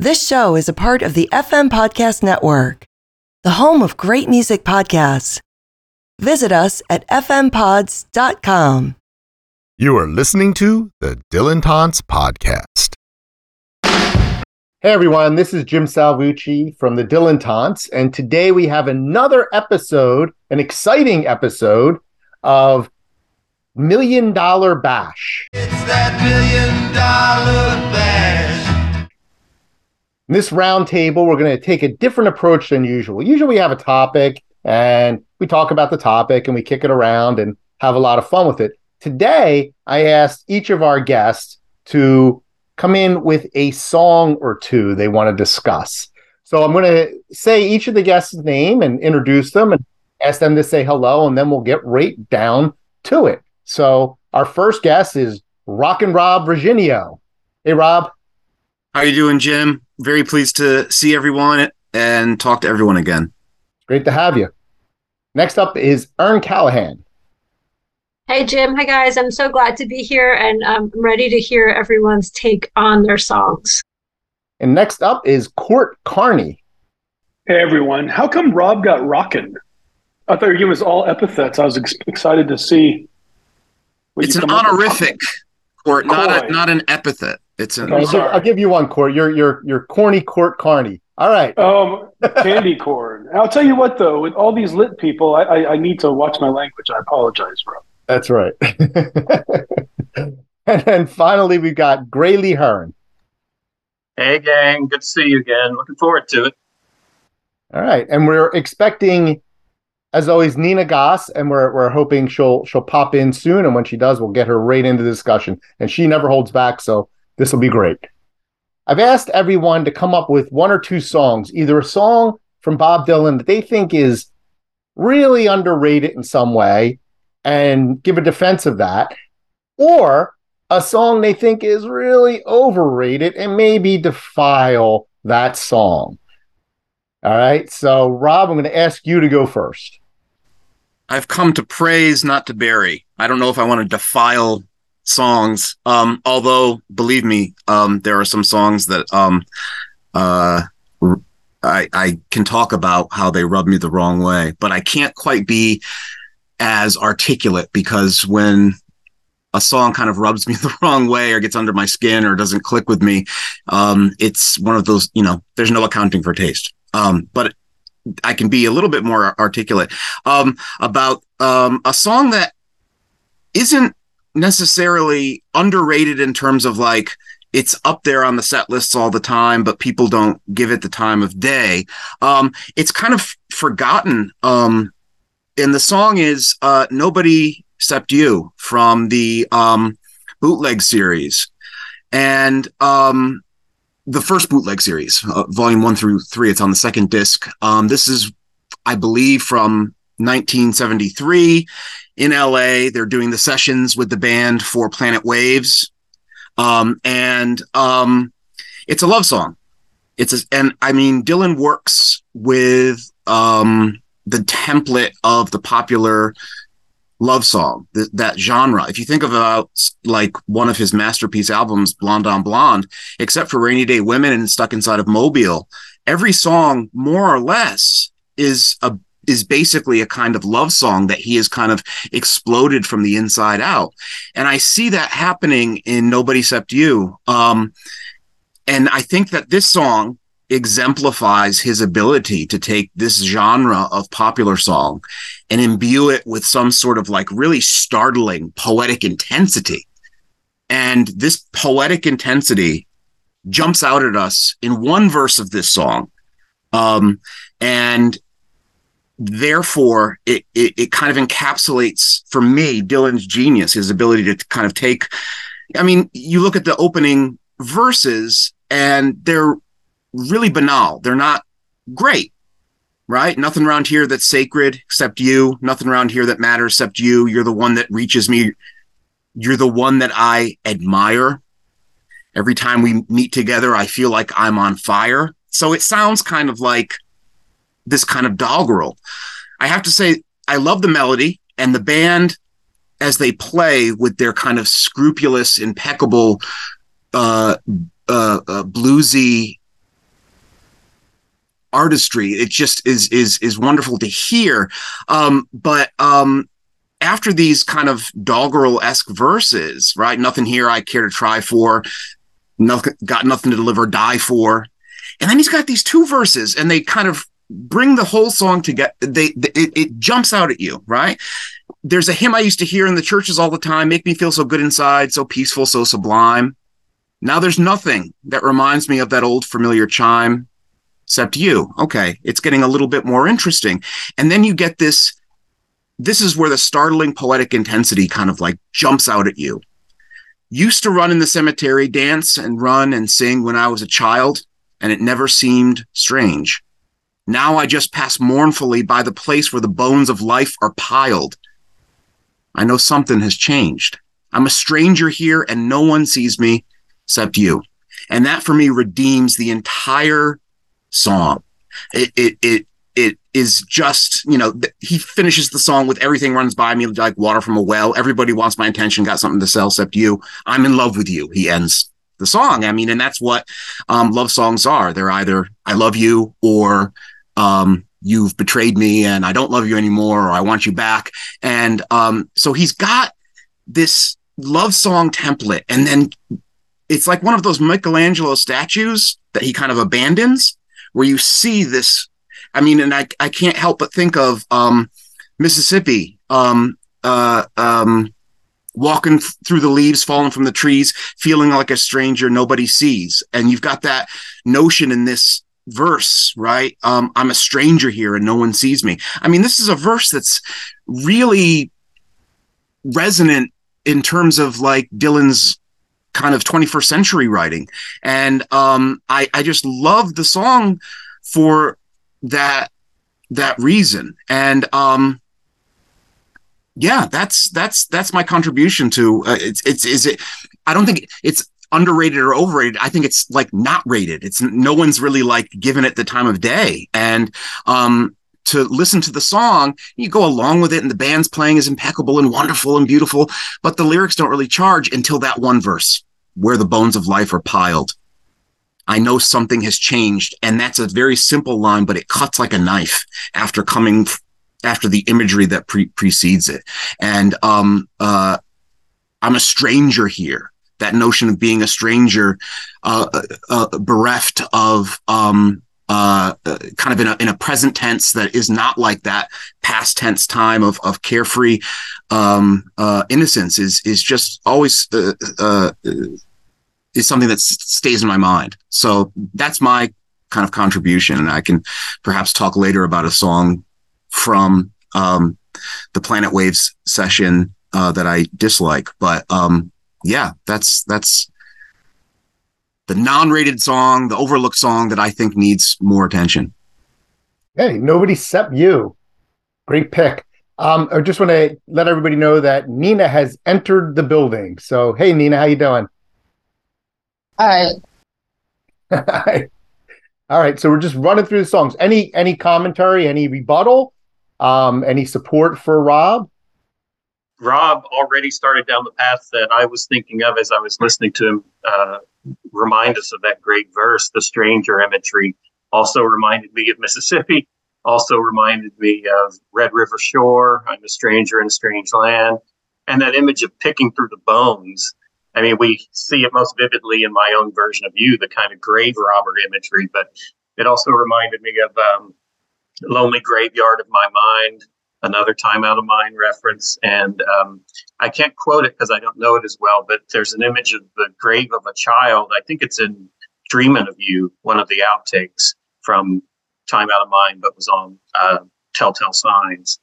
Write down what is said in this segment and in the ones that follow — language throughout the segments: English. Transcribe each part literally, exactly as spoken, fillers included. This show is a part of the F M Podcast Network, the home of great music podcasts. Visit us at f m pods dot com. You are listening to the Dylantantes Podcast. Hey everyone, this is Jim Salvucci from the Dylantantes, and today we have another episode, an exciting episode of Million Dollar Bash. It's that Million Dollar Bash. In this roundtable, we're going to take a different approach than usual. Usually we have a topic and we talk about the topic and we kick it around and have a lot of fun with it. Today, I asked each of our guests to come in with a song or two they want to discuss. So I'm going to say each of the guests' name and introduce them and ask them to say hello, and then we'll get right down to it. So our first guest is Rockin' Rob Reginio. Hey, Rob. How you doing, Jim? Very pleased to see everyone and talk to everyone again. Great to have you. Next up is Erin Callahan. Hey, Jim. Hi, guys. I'm so glad to be here, and I'm ready to hear everyone's take on their songs. And next up is Court Carney. Hey, everyone. How come Rob got rockin'? I thought you were giving us all epithets. I was ex- excited to see. It's an honorific, Court, not a, not an epithet. It's an, okay, so I'll give you one, Court. You're you're you're corny, Court Carney. All right. Um, candy corn. I'll tell you what, though, with all these lit people, I I, I need to watch my language. I apologize, bro. That's right. And then finally, we've got Graley Herren. Hey, gang. Good to see you again. Looking forward to it. All right, and we're expecting, as always, Nina Goss, and we're we're hoping she'll she'll pop in soon. And when she does, we'll get her right into the discussion. And she never holds back, so. This will be great. I've asked everyone to come up with one or two songs, either a song from Bob Dylan that they think is really underrated in some way and give a defense of that, or a song they think is really overrated and maybe defile that song. All right. So, Rob, I'm going to ask you to go first. I've come to praise, not to bury. I don't know if I want to defile songs, um although believe me, um there are some songs that um uh I I can talk about how they rub me the wrong way, but I can't quite be as articulate, because when a song kind of rubs me the wrong way or gets under my skin or doesn't click with me, um it's one of those, you know, there's no accounting for taste, um but I can be a little bit more articulate um about um a song that isn't necessarily underrated in terms of, like, it's up there on the set lists all the time, but people don't give it the time of day. Um, it's kind of forgotten. Um, and the song is uh, Nobody Except You from the um, Bootleg Series. And um, the first Bootleg Series, uh, volume one through three, it's on the second disc. Um, this is, I believe, from nineteen seventy-three. In L A, they're doing the sessions with the band for Planet Waves. Um, and um, it's a love song. It's a, and I mean, Dylan works with um, the template of the popular love song, th- that genre. If you think about, like, one of his masterpiece albums, Blonde on Blonde, except for Rainy Day Women and Stuck Inside of Mobile, every song more or less is a is basically a kind of love song that he has kind of exploded from the inside out. And I see that happening in Nobody Except You. Um, and I think that this song exemplifies his ability to take this genre of popular song and imbue it with some sort of, like, really startling poetic intensity. And this poetic intensity jumps out at us in one verse of this song. Um, and, Therefore, it, it it kind of encapsulates, for me, Dylan's genius, his ability to kind of take, I mean, you look at the opening verses and they're really banal. They're not great, right? Nothing around here that's sacred except you. Nothing around here that matters except you. You're the one that reaches me. You're the one that I admire. Every time we meet together, I feel like I'm on fire. So it sounds kind of like this kind of doggerel. I have to say, I love the melody, and the band, as they play with their kind of scrupulous, impeccable, uh, uh, uh, bluesy artistry. It just is is is wonderful to hear. Um, but um, after these kind of doggerel-esque verses, right? Nothing here I care to try for. Nothing, got nothing to live or die for. And then he's got these two verses, and they kind of bring the whole song together. They, they it, it jumps out at you, right? There's a hymn I used to hear in the churches all the time. Make me feel so good inside, so peaceful, so sublime. Now there's nothing that reminds me of that old familiar chime, except you. Okay, it's getting a little bit more interesting. And then you get this, this is where the startling poetic intensity kind of like jumps out at you. Used to run in the cemetery, dance and run and sing when I was a child, and it never seemed strange. Now I just pass mournfully by the place where the bones of life are piled. I know something has changed. I'm a stranger here, and no one sees me except you. And that, for me, redeems the entire song. It it it it is just, you know, th- he finishes the song with everything runs by me like water from a well. Everybody wants my attention, got something to sell except you. I'm in love with you, he ends the song. I mean, and that's what um, love songs are. They're either I love you or um, you've betrayed me and I don't love you anymore or I want you back. And um, so he's got this love song template, and then it's like one of those Michelangelo statues that he kind of abandons, where you see this. I mean, and I, I can't help but think of um, Mississippi, um, uh, um, walking f- through the leaves, falling from the trees, feeling like a stranger nobody sees. And you've got that notion in this verse, right? Um, I'm a stranger here and no one sees me. I mean, this is a verse that's really resonant in terms of like Dylan's kind of twenty-first century writing. And um, I, I just love the song for that, that reason. And um, yeah, that's, that's, that's my contribution to uh, it's, it's, is it, I don't think it's underrated or overrated. I think it's like not rated. It's no one's really like given it the time of day. And um, to listen to the song, you go along with it, and the band's playing is impeccable and wonderful and beautiful, but the lyrics don't really charge until that one verse where the bones of life are piled. I know something has changed. And that's a very simple line, but it cuts like a knife after coming after the imagery that pre- precedes it. And um, uh, I'm a stranger here. That notion of being a stranger, uh, uh, bereft of um, uh, uh, kind of in a, in a present tense that is not like that past tense time of, of carefree um, uh, innocence is, is just always uh, uh, is something that s- stays in my mind. So that's my kind of contribution. And I can perhaps talk later about a song from um, the Planet Waves session uh, that I dislike, but um, yeah, that's, that's the non-rated song, the overlooked song that I think needs more attention. Hey, nobody except you. Great pick. Um, I just want to let everybody know that Nina has entered the building. So, hey, Nina, how you doing? Hi. Hi. All right. So we're just running through the songs. Any, any commentary, any rebuttal, um, any support for Rob? Rob already started down the path that I was thinking of as I was listening to him uh, remind us of that great verse. The stranger imagery also reminded me of Mississippi, also reminded me of Red River Shore, I'm a stranger in a strange land, and that image of picking through the bones. I mean, we see it most vividly in my own version of You, the kind of grave robber imagery, but it also reminded me of um, Lonely Graveyard of My Mind, another Time Out of Mind reference. And um, I can't quote it because I don't know it as well, but there's an image of the grave of a child. I think it's in Dreamin' of You, one of the outtakes from Time Out of Mind, but was on uh, Telltale Signs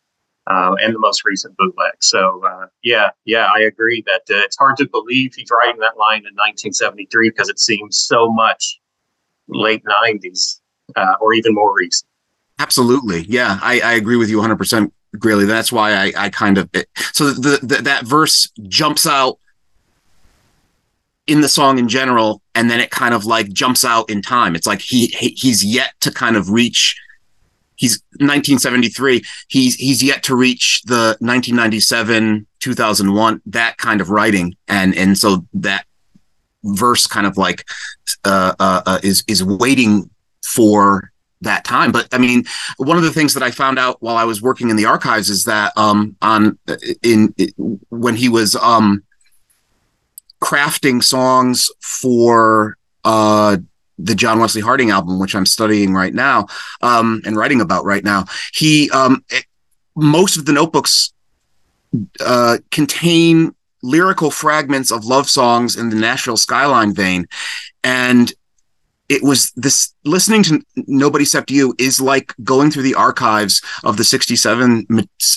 uh, and the most recent bootleg. So uh, yeah, yeah, I agree that uh, it's hard to believe he's writing that line in nineteen seventy-three because it seems so much late nineties uh, or even more recent. Absolutely. Yeah, I, I agree with you one hundred percent. Graley, that's why I, I kind of it, so the, the that verse jumps out in the song in general, and then it kind of like jumps out in time. It's like he, he he's yet to kind of reach. He's nineteen seventy-three. He's he's yet to reach the nineteen ninety-seven, two thousand one, that kind of writing, and and so that verse kind of like uh, uh, uh, is is waiting for that time. But I mean, one of the things that I found out while I was working in the archives is that um, on in, in when he was um, crafting songs for uh, the John Wesley Harding album, which I'm studying right now um, and writing about right now, he um, it, most of the notebooks uh, contain lyrical fragments of love songs in the Nashville Skyline vein. And it was this, listening to Nobody Except You is like going through the archives of the sixty-seven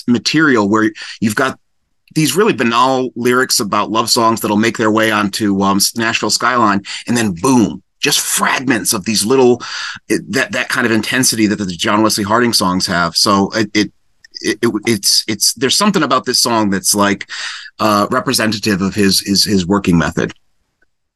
material, where you've got these really banal lyrics about love songs that'll make their way onto um, Nashville Skyline. And then boom, just fragments of these little, that, that kind of intensity that the John Wesley Harding songs have. So it, it It, it, it's it's there's something about this song that's like uh, representative of his his his working method.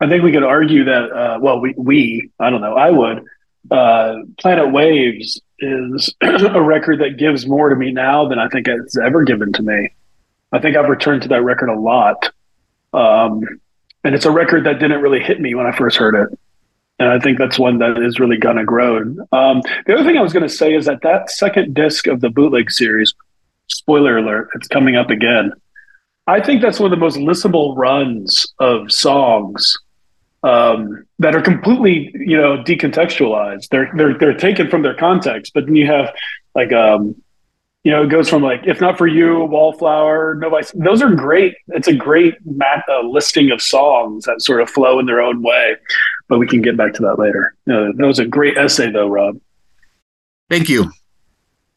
I think we could argue that uh, well we we I don't know I would uh, Planet Waves is a record that gives more to me now than I think it's ever given to me. I think I've returned to that record a lot, um, and it's a record that didn't really hit me when I first heard it. And I think that's one that is really gonna grow. Um, the other thing I was going to say is that that second disc of the Bootleg series, spoiler alert, it's coming up again. I think that's one of the most listenable runs of songs um, that are completely, you know, decontextualized. They're they're they're taken from their context, but then you have like um, you know, it goes from like If Not For You, Wallflower, Nobody. Those are great. It's a great mat, uh, listing of songs that sort of flow in their own way. But we can get back to that later. Uh, that was a great essay, though, Rob. Thank you.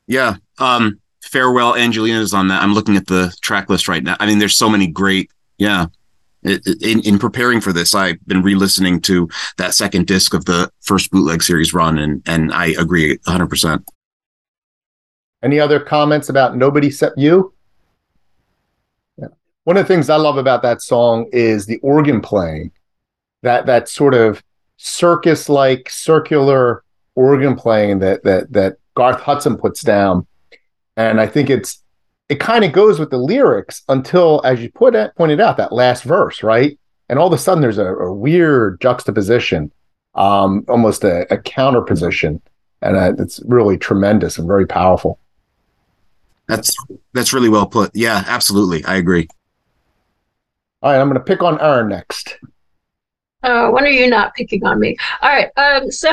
Yeah. Um, Farewell, Angelina's on that. I'm looking at the track list right now. I mean, there's so many great. Yeah. In, in preparing for this, I've been re-listening to that second disc of the first Bootleg series run, and and I agree one hundred percent. Any other comments about Nobody Except You? Yeah. One of the things I love about that song is the organ playing. That that sort of circus-like, circular organ playing that that that Garth Hudson puts down, and I think it's it kind of goes with the lyrics until, as you put it, pointed out, that last verse, right? And all of a sudden, there's a, a weird juxtaposition, um, almost a, a counterposition, and uh, it's really tremendous and very powerful. That's that's really well put. Yeah, absolutely, I agree. All right, I'm going to pick on Erin next. Oh, when are you not picking on me? All right. Um, so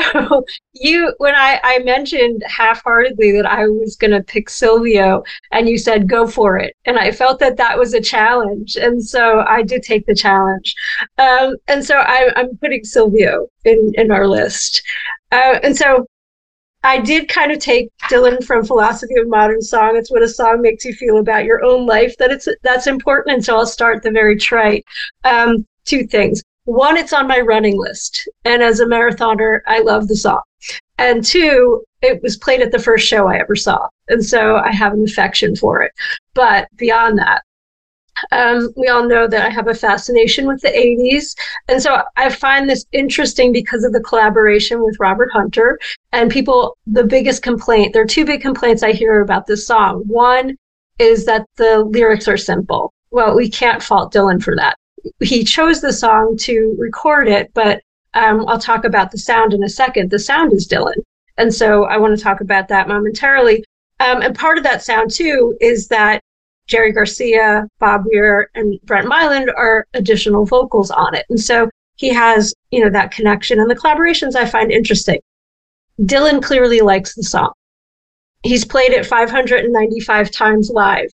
you, when I, I mentioned half-heartedly that I was going to pick Silvio, and you said, go for it. And I felt that that was a challenge. And so I did take the challenge. Um, and so I, I'm putting Silvio in, in our list. Uh, and so I did kind of take Dylan from Philosophy of Modern Song. It's what a song makes you feel about your own life, that it's that's important. And so I'll start the very trite. Um, two things. One, it's on my running list. And as a marathoner, I love the song. And two, it was played at the first show I ever saw. And so I have an affection for it. But beyond that, um, we all know that I have a fascination with the eighties. And so I find this interesting because of the collaboration with Robert Hunter. And people, the biggest complaint, there are two big complaints I hear about this song. One is that the lyrics are simple. Well, we can't fault Dylan for that. He chose the song to record it, but um, I'll talk about the sound in a second. The sound is Dylan. And so I want to talk about that momentarily. Um, and part of that sound, too, is that Jerry Garcia, Bob Weir, and Brent Myland are additional vocals on it. And so he has, you know, that connection. And the collaborations I find interesting. Dylan clearly likes the song. He's played it five hundred ninety-five times live.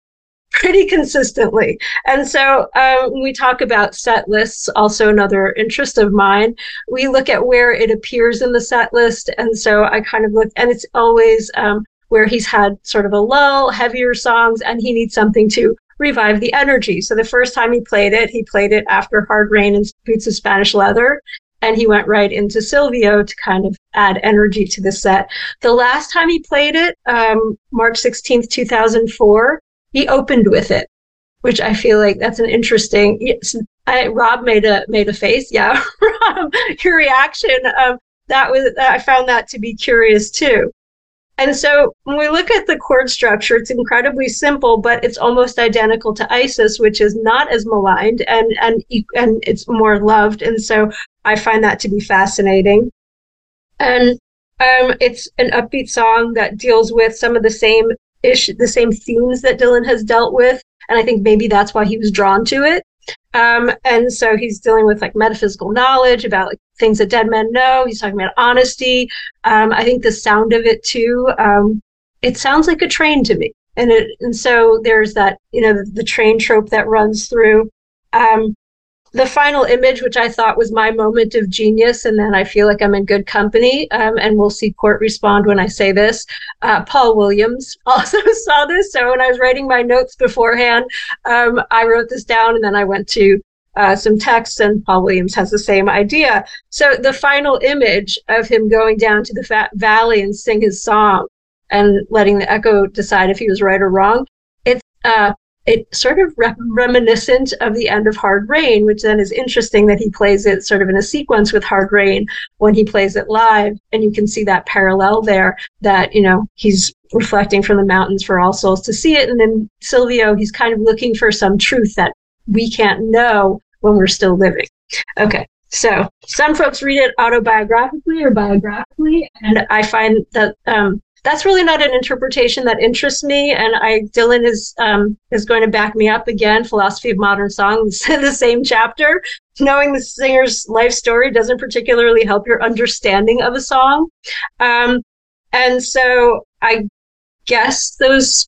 Pretty consistently. And so um, when we talk about set lists, also another interest of mine, we look at where it appears in the set list. And so I kind of look, and it's always um, where he's had sort of a lull, heavier songs, and he needs something to revive the energy. So the first time he played it, he played it after Hard Rain and Boots of Spanish Leather. And he went right into Silvio to kind of add energy to the set. The last time he played it, um, March sixteenth, two thousand four, he opened with it, which I feel like that's an interesting. Yes, I, Rob made a made a face. Yeah, Rob, your reaction. Um, that was I found that to be curious too. And so when we look at the chord structure, it's incredibly simple, but it's almost identical to Isis, which is not as maligned and and and it's more loved. And so I find that to be fascinating. And Um, it's an upbeat song that deals with some of the same ish, the same themes that Dylan has dealt with. And I think maybe that's why he was drawn to it. Um, and so he's dealing with like metaphysical knowledge about like, things that dead men know. He's talking about honesty. Um, I think the sound of it too, um, it sounds like a train to me. And it, and so there's that, you know, the, the train trope that runs through. Um, the final image, which I thought was my moment of genius, and then I feel like I'm in good company, um, and we'll see Court respond when I say this. Uh, Paul Williams also saw this. So when I was writing my notes beforehand, um, I wrote this down, and then I went to uh, some texts, and Paul Williams has the same idea. So the final image of him going down to the fat valley and sing his song, and letting the echo decide if he was right or wrong, it's uh, it sort of re- reminiscent of the end of Hard Rain, which then is interesting that he plays it sort of in a sequence with Hard Rain when he plays it live. And you can see that parallel there that, you know, he's reflecting from the mountains for all souls to see it. And then Silvio, he's kind of looking for some truth that we can't know when we're still living. Okay. So some folks read it autobiographically or biographically. And I find that, um, that's really not an interpretation that interests me, and I Dylan is um, is going to back me up again. Philosophy of Modern Song, the same chapter. Knowing the singer's life story doesn't particularly help your understanding of a song, um, and so I guess those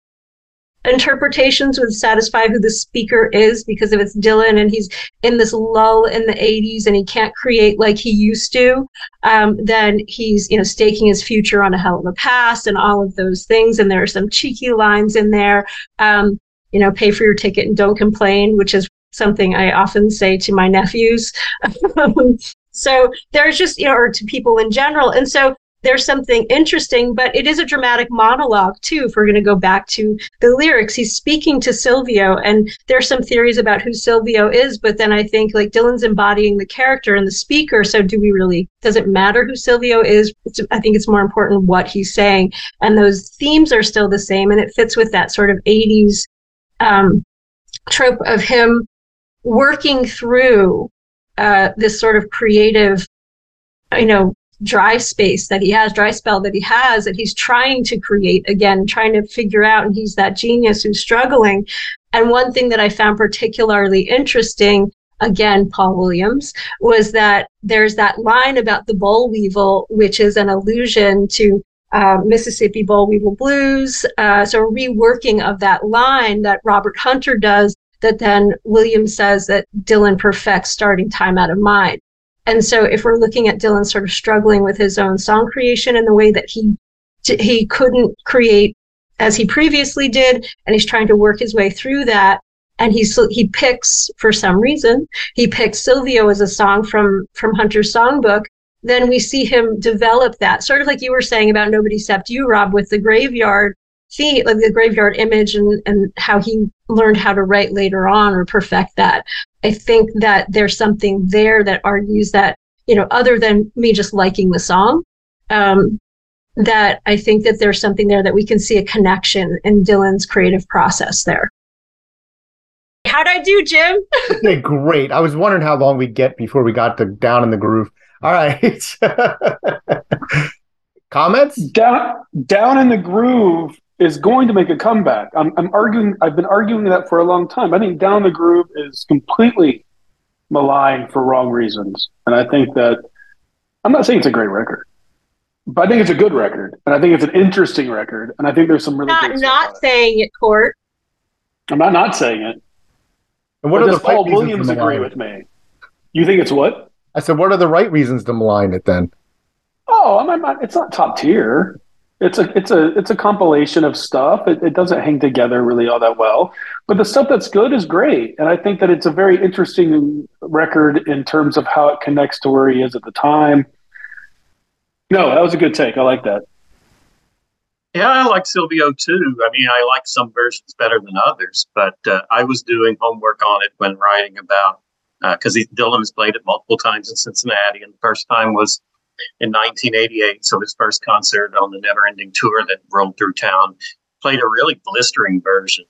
interpretations would satisfy who the speaker is, because if it's Dylan and he's in this lull in the eighties and he can't create like he used to, um, then he's, you know, staking his future on a hell of a past and all of those things. And there are some cheeky lines in there, um, you know, pay for your ticket and don't complain, which is something I often say to my nephews. So there's just, you know, or to people in general. And so there's something interesting, but it is a dramatic monologue, too, if we're going to go back to the lyrics. He's speaking to Silvio, and there's some theories about who Silvio is, but then I think, like, Dylan's embodying the character and the speaker, so do we really, does it matter who Silvio is? It's, I think it's more important what he's saying, and those themes are still the same, and it fits with that sort of eighties um, trope of him working through uh, this sort of creative, you know, dry space that he has, dry spell that he has, that he's trying to create again, trying to figure out, and he's that genius who's struggling. And one thing that I found particularly interesting, again, Paul Williams, was that there's that line about the boll weevil, which is an allusion to uh, Mississippi Boll Weevil Blues. Uh, so a reworking of that line that Robert Hunter does, that then Williams says that Dylan perfects starting Time Out of Mind. And so if we're looking at Dylan sort of struggling with his own song creation and the way that he he couldn't create as he previously did, and he's trying to work his way through that, and he, he picks, for some reason, he picks Silvio as a song from, from Hunter's songbook, then we see him develop that. Sort of like you were saying about Nobody Except You, Rob, with the graveyard theme, like the graveyard image and, and how he learned how to write later on or perfect that. I think that there's something there that argues that, you know, other than me just liking the song, um, that I think that there's something there that we can see a connection in Dylan's creative process there. How'd I do, Jim? Yeah, great. I was wondering how long we'd get before we got to Down in the Groove. All right. Comments? Down, down in the Groove is going to make a comeback. I'm, I'm arguing. I've been arguing that for a long time. I think Down the Groove is completely maligned for wrong reasons, and I think that I'm not saying it's a great record, but I think it's a good record, and I think it's an interesting record, and I think there's some really not good stuff not about saying it. it, Court. I'm not not saying it. And what but are the Paul right Williams agree with me? You think it's what? I said, what are the right reasons to malign it then? Oh, I'm not. It's not top tier. It's a it's a it's a compilation of stuff. It, it doesn't hang together really all that well, but the stuff that's good is great, and I think that it's a very interesting record in terms of how it connects to where he is at the time. No, that was a good take. I like that. Yeah, I like Silvio too. I mean, I like some versions better than others, but uh, I was doing homework on it when writing about because uh, Dylan has played it multiple times in Cincinnati, and the first time was in nineteen eighty-eight, so his first concert on the Never Ending Tour that rolled through town, played a really blistering version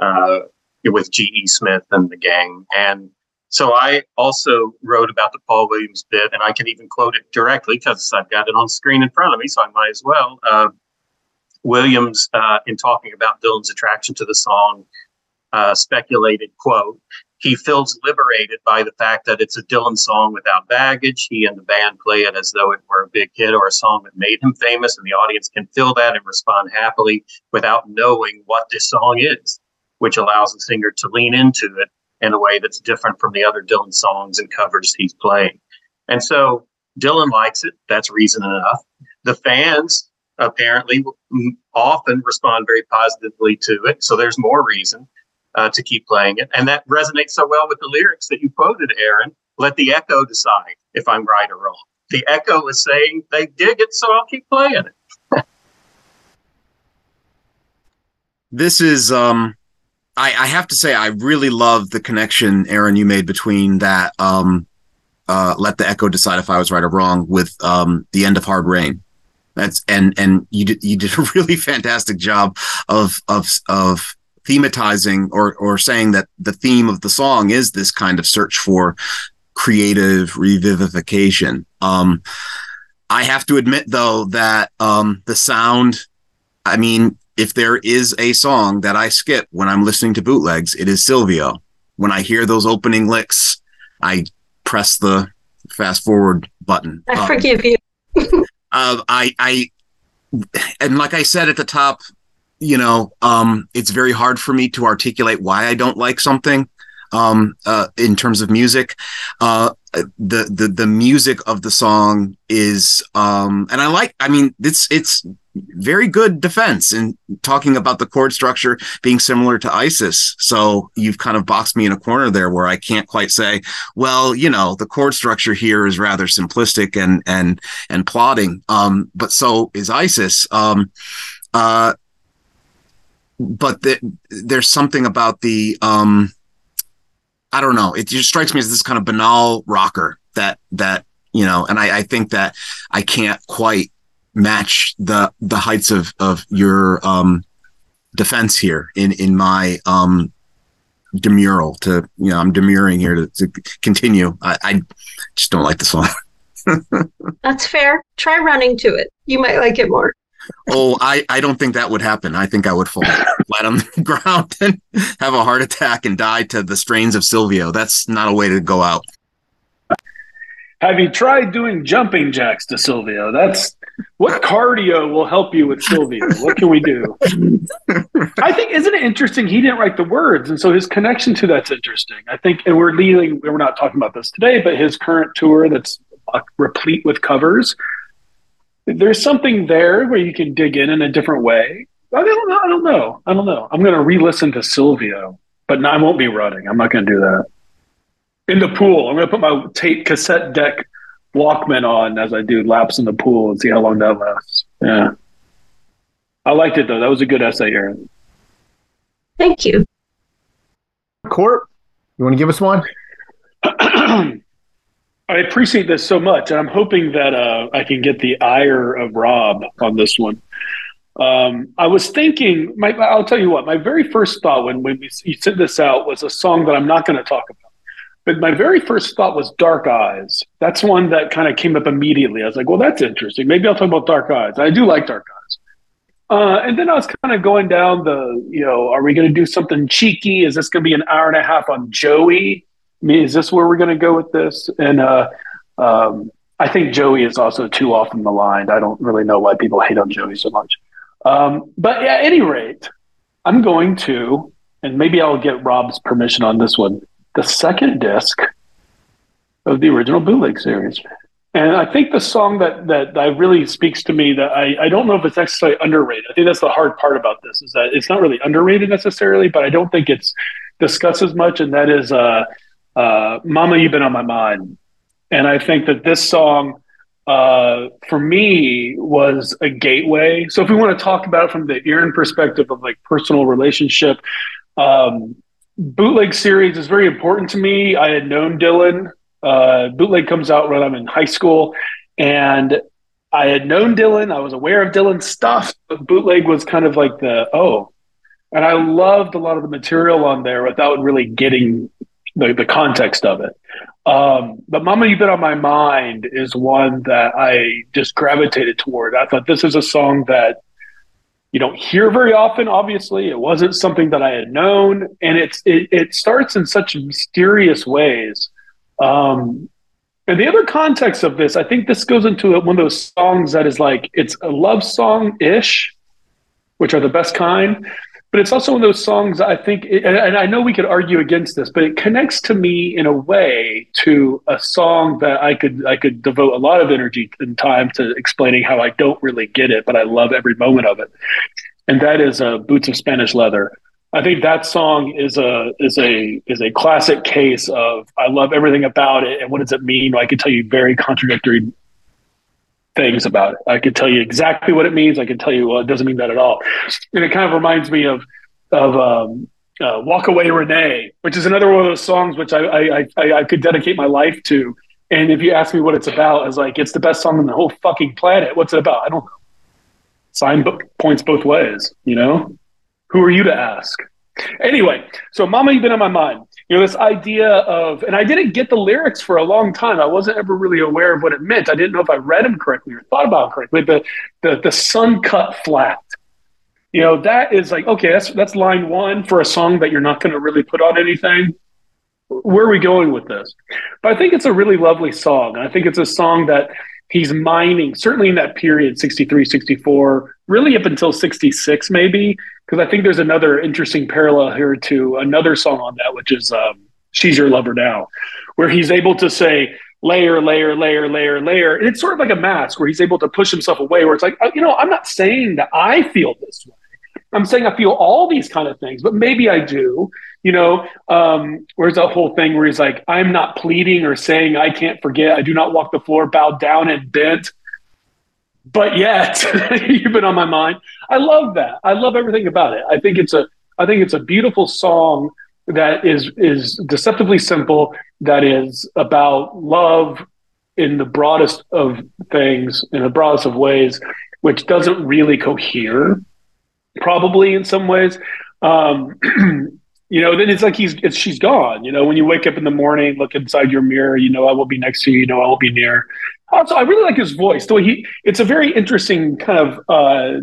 uh, with G E Smith and the gang. And So I also wrote about the Paul Williams bit, and I can even quote it directly because I've got it on screen in front of me, so I might as well. Uh, Williams, uh, in talking about Dylan's attraction to the song, uh, speculated, quote, "He feels liberated by the fact that it's a Dylan song without baggage. He and the band play it as though it were a big hit or a song that made him famous, and the audience can feel that and respond happily without knowing what this song is, which allows the singer to lean into it in a way that's different from the other Dylan songs and covers he's playing." And so Dylan likes it. That's reason enough. The fans apparently often respond very positively to it, so there's more reason Uh, to keep playing it. And that resonates so well with the lyrics that you quoted, Erin. "Let the echo decide if I'm right or wrong." The echo is saying they dig it, so I'll keep playing it. This is, um, I, I have to say, I really love the connection, Erin, you made between that um, uh, "Let the echo decide if I was right or wrong" with um, the end of Hard Rain. That's and and you did you did a really fantastic job of of of. thematizing or or saying that the theme of the song is this kind of search for creative revivification. Um, I have to admit, though, that um, the sound, I mean, if there is a song that I skip when I'm listening to bootlegs, it is Silvio. When I hear those opening licks, I press the fast forward button. I forgive um, you. uh, I, I, and like I said at the top, you know, um, it's very hard for me to articulate why I don't like something um, uh, in terms of music. Uh, the, the the music of the song is, um, and I like, I mean, it's, it's very good defense in talking about the chord structure being similar to Isis. So you've kind of boxed me in a corner there where I can't quite say, well, you know, the chord structure here is rather simplistic and, and, and plodding. Um, but so is Isis. Um, uh, But the, there's something about the, um, I don't know, it just strikes me as this kind of banal rocker that, that you know, and I, I think that I can't quite match the the heights of, of your um, defense here in, in my um, demurral to, you know, I'm demurring here to, to continue. I, I just don't like the song. That's fair. Try running to it. You might like it more. Oh, I, I don't think that would happen. I think I would fall flat on the ground and have a heart attack and die to the strains of Silvio. That's not a way to go out. Have you tried doing jumping jacks to Silvio? That's what cardio will help you with Silvio. What can we do? I think, isn't it interesting? He didn't write the words. And so his connection to that's interesting. I think, and we're leading, we're not talking about this today, but his current tour that's replete with covers. There's something there where you can dig in in a different way. I don't know. I don't know. I don't know. I'm going to re-listen to Silvio, but no, I won't be running. I'm not going to do that. In the pool, I'm going to put my tape cassette deck Walkman on as I do laps in the pool and see how long that lasts. Yeah. I liked it, though. That was a good essay, Erin. Thank you. Court, you want to give us one? I appreciate this so much, and I'm hoping that uh, I can get the ire of Rob on this one. Um, I was thinking, my, I'll tell you what, my very first thought when, when we, you sent this out was a song that I'm not going to talk about. But my very first thought was Dark Eyes. That's one that kind of came up immediately. I was like, well, that's interesting. Maybe I'll talk about Dark Eyes. I do like Dark Eyes. Uh, and then I was kind of going down the, you know, are we going to do something cheeky? Is this going to be an hour and a half on Joey? I mean, is this where we're going to go with this? And uh, um, I think Joey is also too often maligned. I don't really know why people hate on Joey so much. Um, but at any rate, I'm going to, and maybe I'll get Rob's permission on this one, the second disc of the original Bootleg series. And I think the song that that, that really speaks to me that I, I don't know if it's necessarily underrated. I think that's the hard part about this is that it's not really underrated necessarily, but I don't think it's discussed as much. And that is... Uh, Uh, Mama, You've Been on My Mind. And I think that this song, uh, for me, was a gateway. So if we want to talk about it from the Erin perspective of like personal relationship, um, Bootleg series is very important to me. I had known Dylan. Uh, Bootleg comes out when I'm in high school. And I had known Dylan. I was aware of Dylan's stuff. But Bootleg was kind of like the, oh. And I loved a lot of the material on there without really getting the, the context of it. Um, but Mama, You've Been on My Mind is one that I just gravitated toward. I thought this is a song that you don't hear very often. Obviously, it wasn't something that I had known, and it's it, it starts in such mysterious ways. Um, and the other context of this, I think this goes into one of those songs that is like, it's a love song-ish, which are the best kind. But it's also one of those songs, I think, and I know we could argue against this, but it connects to me in a way to a song that I could I could devote a lot of energy and time to explaining how I don't really get it, but I love every moment of it. And that is uh, Boots of Spanish Leather. I think that song is a is a is a classic case of I love everything about it, and what does it mean? I could tell you very contradictory things about it. I could tell you exactly what it means. I could tell you, well, it doesn't mean that at all. And it kind of reminds me of of um, uh, Walk Away Renee, which is another one of those songs which I, I I I could dedicate my life to. And if you ask me what it's about, it's like, it's the best song on the whole fucking planet. What's it about? I don't know. Sign b- points both ways, you know? Who are you to ask? Anyway, so Mama, You've Been on My Mind. You know, this idea of, and I didn't get the lyrics for a long time. I wasn't ever really aware of what it meant. I didn't know if I read them correctly or thought about them correctly. The the, the sun cut flat, you know, that is like, okay, that's that's line one for a song that you're not going to really put on anything. Where are we going with this? But I think it's a really lovely song. And I think it's a song that he's mining, certainly in that period, sixty-three, sixty-four, really up until sixty-six maybe, because I think there's another interesting parallel here to another song on that, which is um, She's Your Lover Now, where he's able to say layer, layer, layer, layer, layer. And it's sort of like a mask where he's able to push himself away, where it's like, you know, I'm not saying that I feel this way. I'm saying I feel all these kind of things, but maybe I do, you know, um, where's that whole thing where he's like, I'm not pleading or saying I can't forget. I do not walk the floor, bowed down and bent. But yet, You've Been on My Mind. I love that. I love everything about it. I think it's a, I think it's a beautiful song that is is deceptively simple. That is about love in the broadest of things, in the broadest of ways, which doesn't really cohere, probably in some ways. Um, you know, then it's like he's, it's, she's gone. You know, when you wake up in the morning, look inside your mirror. You know, I will be next to you. You know, I will be near. Also, I really like his voice. The way he, it's a very interesting kind of uh,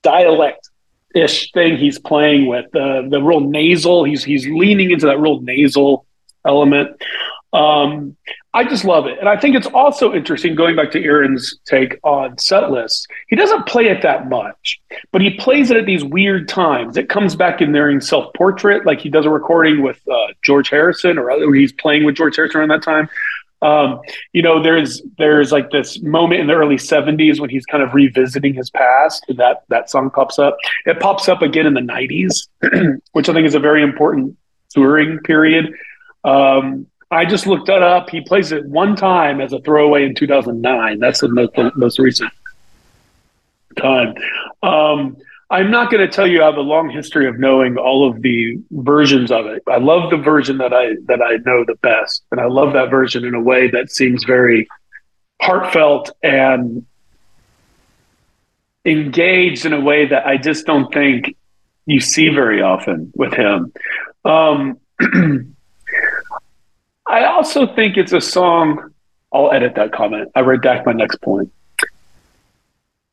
dialect-ish thing he's playing with. The the real nasal. He's he's leaning into that real nasal element. Um, I just love it, and I think it's also interesting. Going back to Aaron's take on set lists, he doesn't play it that much, but he plays it at these weird times. It comes back in there in Self-Portrait, like he does a recording with uh, George Harrison, or other, he's playing with George Harrison around that time. Um, you know, there's, there's like this moment in the early seventies when he's kind of revisiting his past, and that, that song pops up. It pops up again in the nineties, which I think is a very important touring period. Um, I just looked that up. He plays it one time as a throwaway in two thousand nine. That's the most, the most recent time. Um, I'm not going to tell you I have a long history of knowing all of the versions of it. I love the version that I that I know the best, and I love that version in a way that seems very heartfelt and engaged in a way that I just don't think you see very often with him. Um, I also think it's a song – I'll edit that comment. I redact my next point.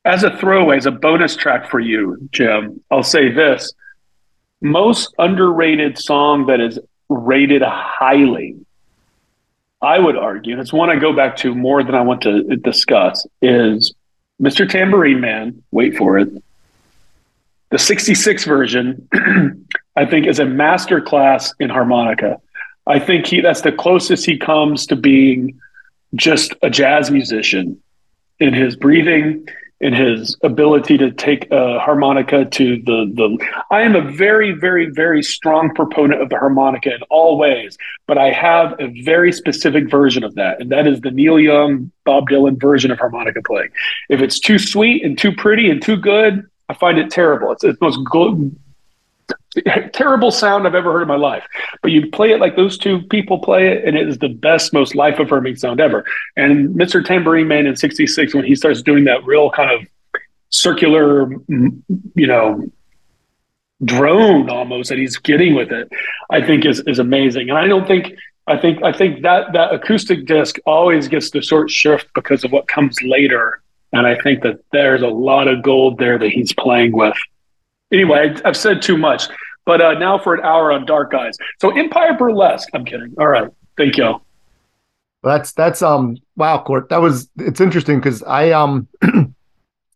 As a throwaway, as a bonus track for you, Jim, I'll say this. Most underrated song that is rated highly, I would argue, and it's one I go back to more than I want to discuss, is Mister Tambourine Man, wait for it. The sixty-six version, I think, is a masterclass in harmonica. I think he that's the closest he comes to being just a jazz musician in his breathing, in his ability to take a harmonica to the, the, I am a very, very, very strong proponent of the harmonica in all ways, but I have a very specific version of that. And that is the Neil Young, Bob Dylan version of harmonica playing. If it's too sweet and too pretty and too good, I find it terrible. It's the most gl- terrible sound I've ever heard in my life, but you play it like those two people play it, and it is the best, most life-affirming sound ever. And Mister Tambourine Man in sixty-six, when he starts doing that real kind of circular, you know, drone almost that he's getting with it, I think is is amazing. And I don't think I think I think that that acoustic disc always gets the short shrift because of what comes later. And I think that there's a lot of gold there that he's playing with. Anyway, I've said too much, but uh, now for an hour on Dark Eyes. So Empire Burlesque. I'm kidding. All right, thank you. That's that's um wow, Court. That was it's interesting because I um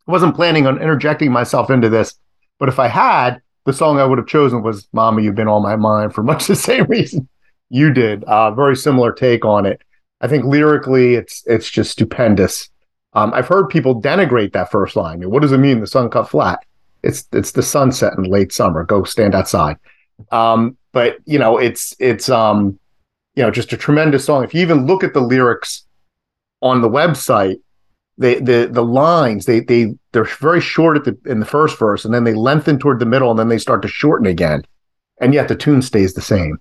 wasn't planning on interjecting myself into this, but if I had, the song I would have chosen was "Mama, You've Been on My Mind" for much the same reason you did. Uh, very similar take on it. I think lyrically, it's it's just stupendous. Um, I've heard people denigrate that first line. What does it mean? The sun cut flat. It's it's the sunset in late summer. Go stand outside. Um, but you know, it's it's um, you know, just a tremendous song. If you even look at the lyrics on the website, they the the lines they they they're very short at the in the first verse, and then they lengthen toward the middle, and then they start to shorten again, and yet the tune stays the same.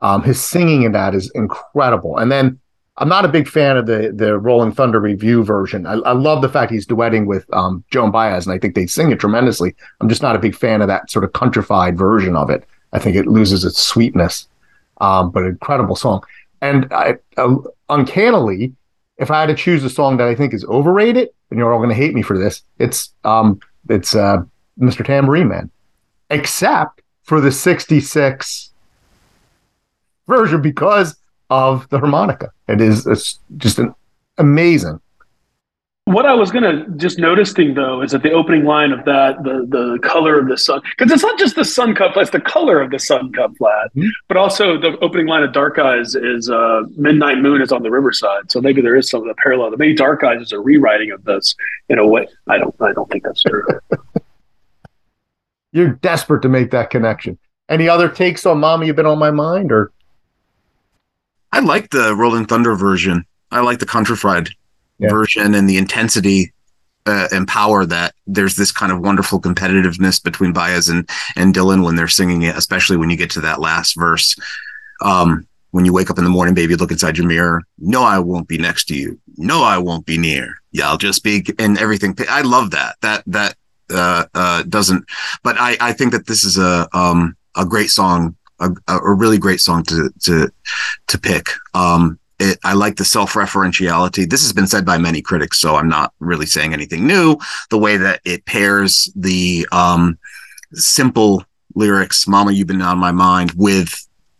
Um, his singing in that is incredible, and then. I'm not a big fan of the the Rolling Thunder review version. I, I love the fact he's duetting with um, Joan Baez, and I think they sing it tremendously. I'm just not a big fan of that sort of countrified version of it. I think it loses its sweetness, um, but an incredible song. And I, uh, uncannily, if I had to choose a song that I think is overrated, and you're all going to hate me for this, it's um, it's uh, Mister Tambourine Man, except for the sixty-six version because of the harmonica. It is it's just an amazing. What I was gonna just noticing though is that the opening line of that, the the color of the sun, because it's not just the sun cut flat, it's the color of the sun cut flat. Mm-hmm. But also the opening line of Dark Eyes is uh, midnight moon is on the riverside. So maybe there is some of the parallel. Maybe Dark Eyes is a rewriting of this in a way. I don't I don't think that's true. You're desperate to make that connection. Any other takes on Mama You've Been on My Mind? Or I like the Rolling Thunder version. I like the countrified yeah. version and the intensity uh, and power that there's this kind of wonderful competitiveness between Baez and, and Dylan when they're singing it, especially when you get to that last verse. Um, when you wake up in the morning, baby, look inside your mirror. No, I won't be next to you. No, I won't be near. Yeah, I'll just be and everything. I love that. That that uh, uh, doesn't. But I, I think that this is a um, a great song. A, a really great song to to to pick. Um, it, I like the self-referentiality. This has been said by many critics, so I'm not really saying anything new. The way that it pairs the um, simple lyrics, "Mama, you've been on my mind," with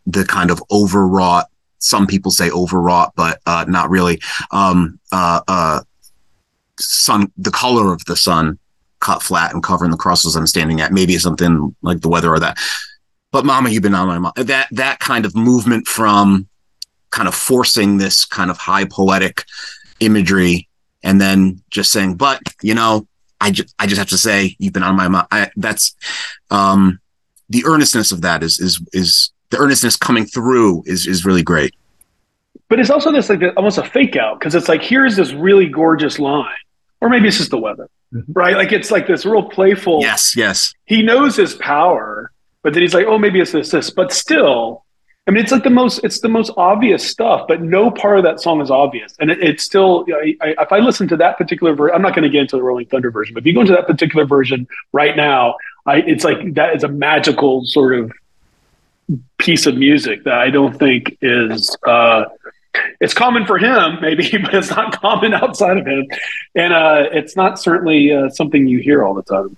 the kind of overwrought. Some people say overwrought, but uh, not really. Um, uh, uh, sun, the color of the sun, cut flat and covering the crosses I'm standing at. Maybe something like the weather or that. But Mama, you've been on my mind. That that kind of movement from kind of forcing this kind of high poetic imagery, and then just saying, "But you know, I just I just have to say, you've been on my mind." I, that's um, the earnestness of that is is is the earnestness coming through is is really great. But it's also this like almost a fake out because it's like here's this really gorgeous line, or maybe it's just the weather, mm-hmm. right? Like it's like this real playful. Yes, yes. He knows his power. But then he's like, oh, maybe it's this, this. But still, I mean, it's like the most, it's the most obvious stuff, but no part of that song is obvious. And it, it's still, you know, I, I, if I listen to that particular version, I'm not going to get into the Rolling Thunder version, but if you go into that particular version right now, I, it's like that is a magical sort of piece of music that I don't think is, uh, it's common for him maybe, but it's not common outside of him. And uh, it's not certainly uh, something you hear all the time.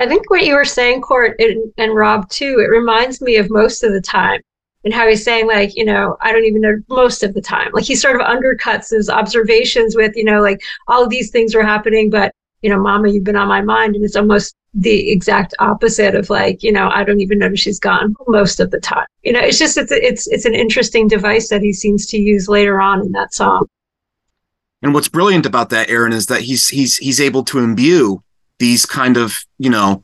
I think what you were saying, Court, and, and Rob, too, it reminds me of most of the time and how he's saying, like, you know, I don't even know most of the time. Like, he sort of undercuts his observations with, you know, like, all of these things are happening, but, you know, Mama, you've been on my mind. And it's almost the exact opposite of, like, you know, I don't even know she's gone most of the time. You know, it's just, it's it's it's an interesting device that he seems to use later on in that song. And what's brilliant about that, Erin, is that he's he's he's able to imbue these kind of, you know,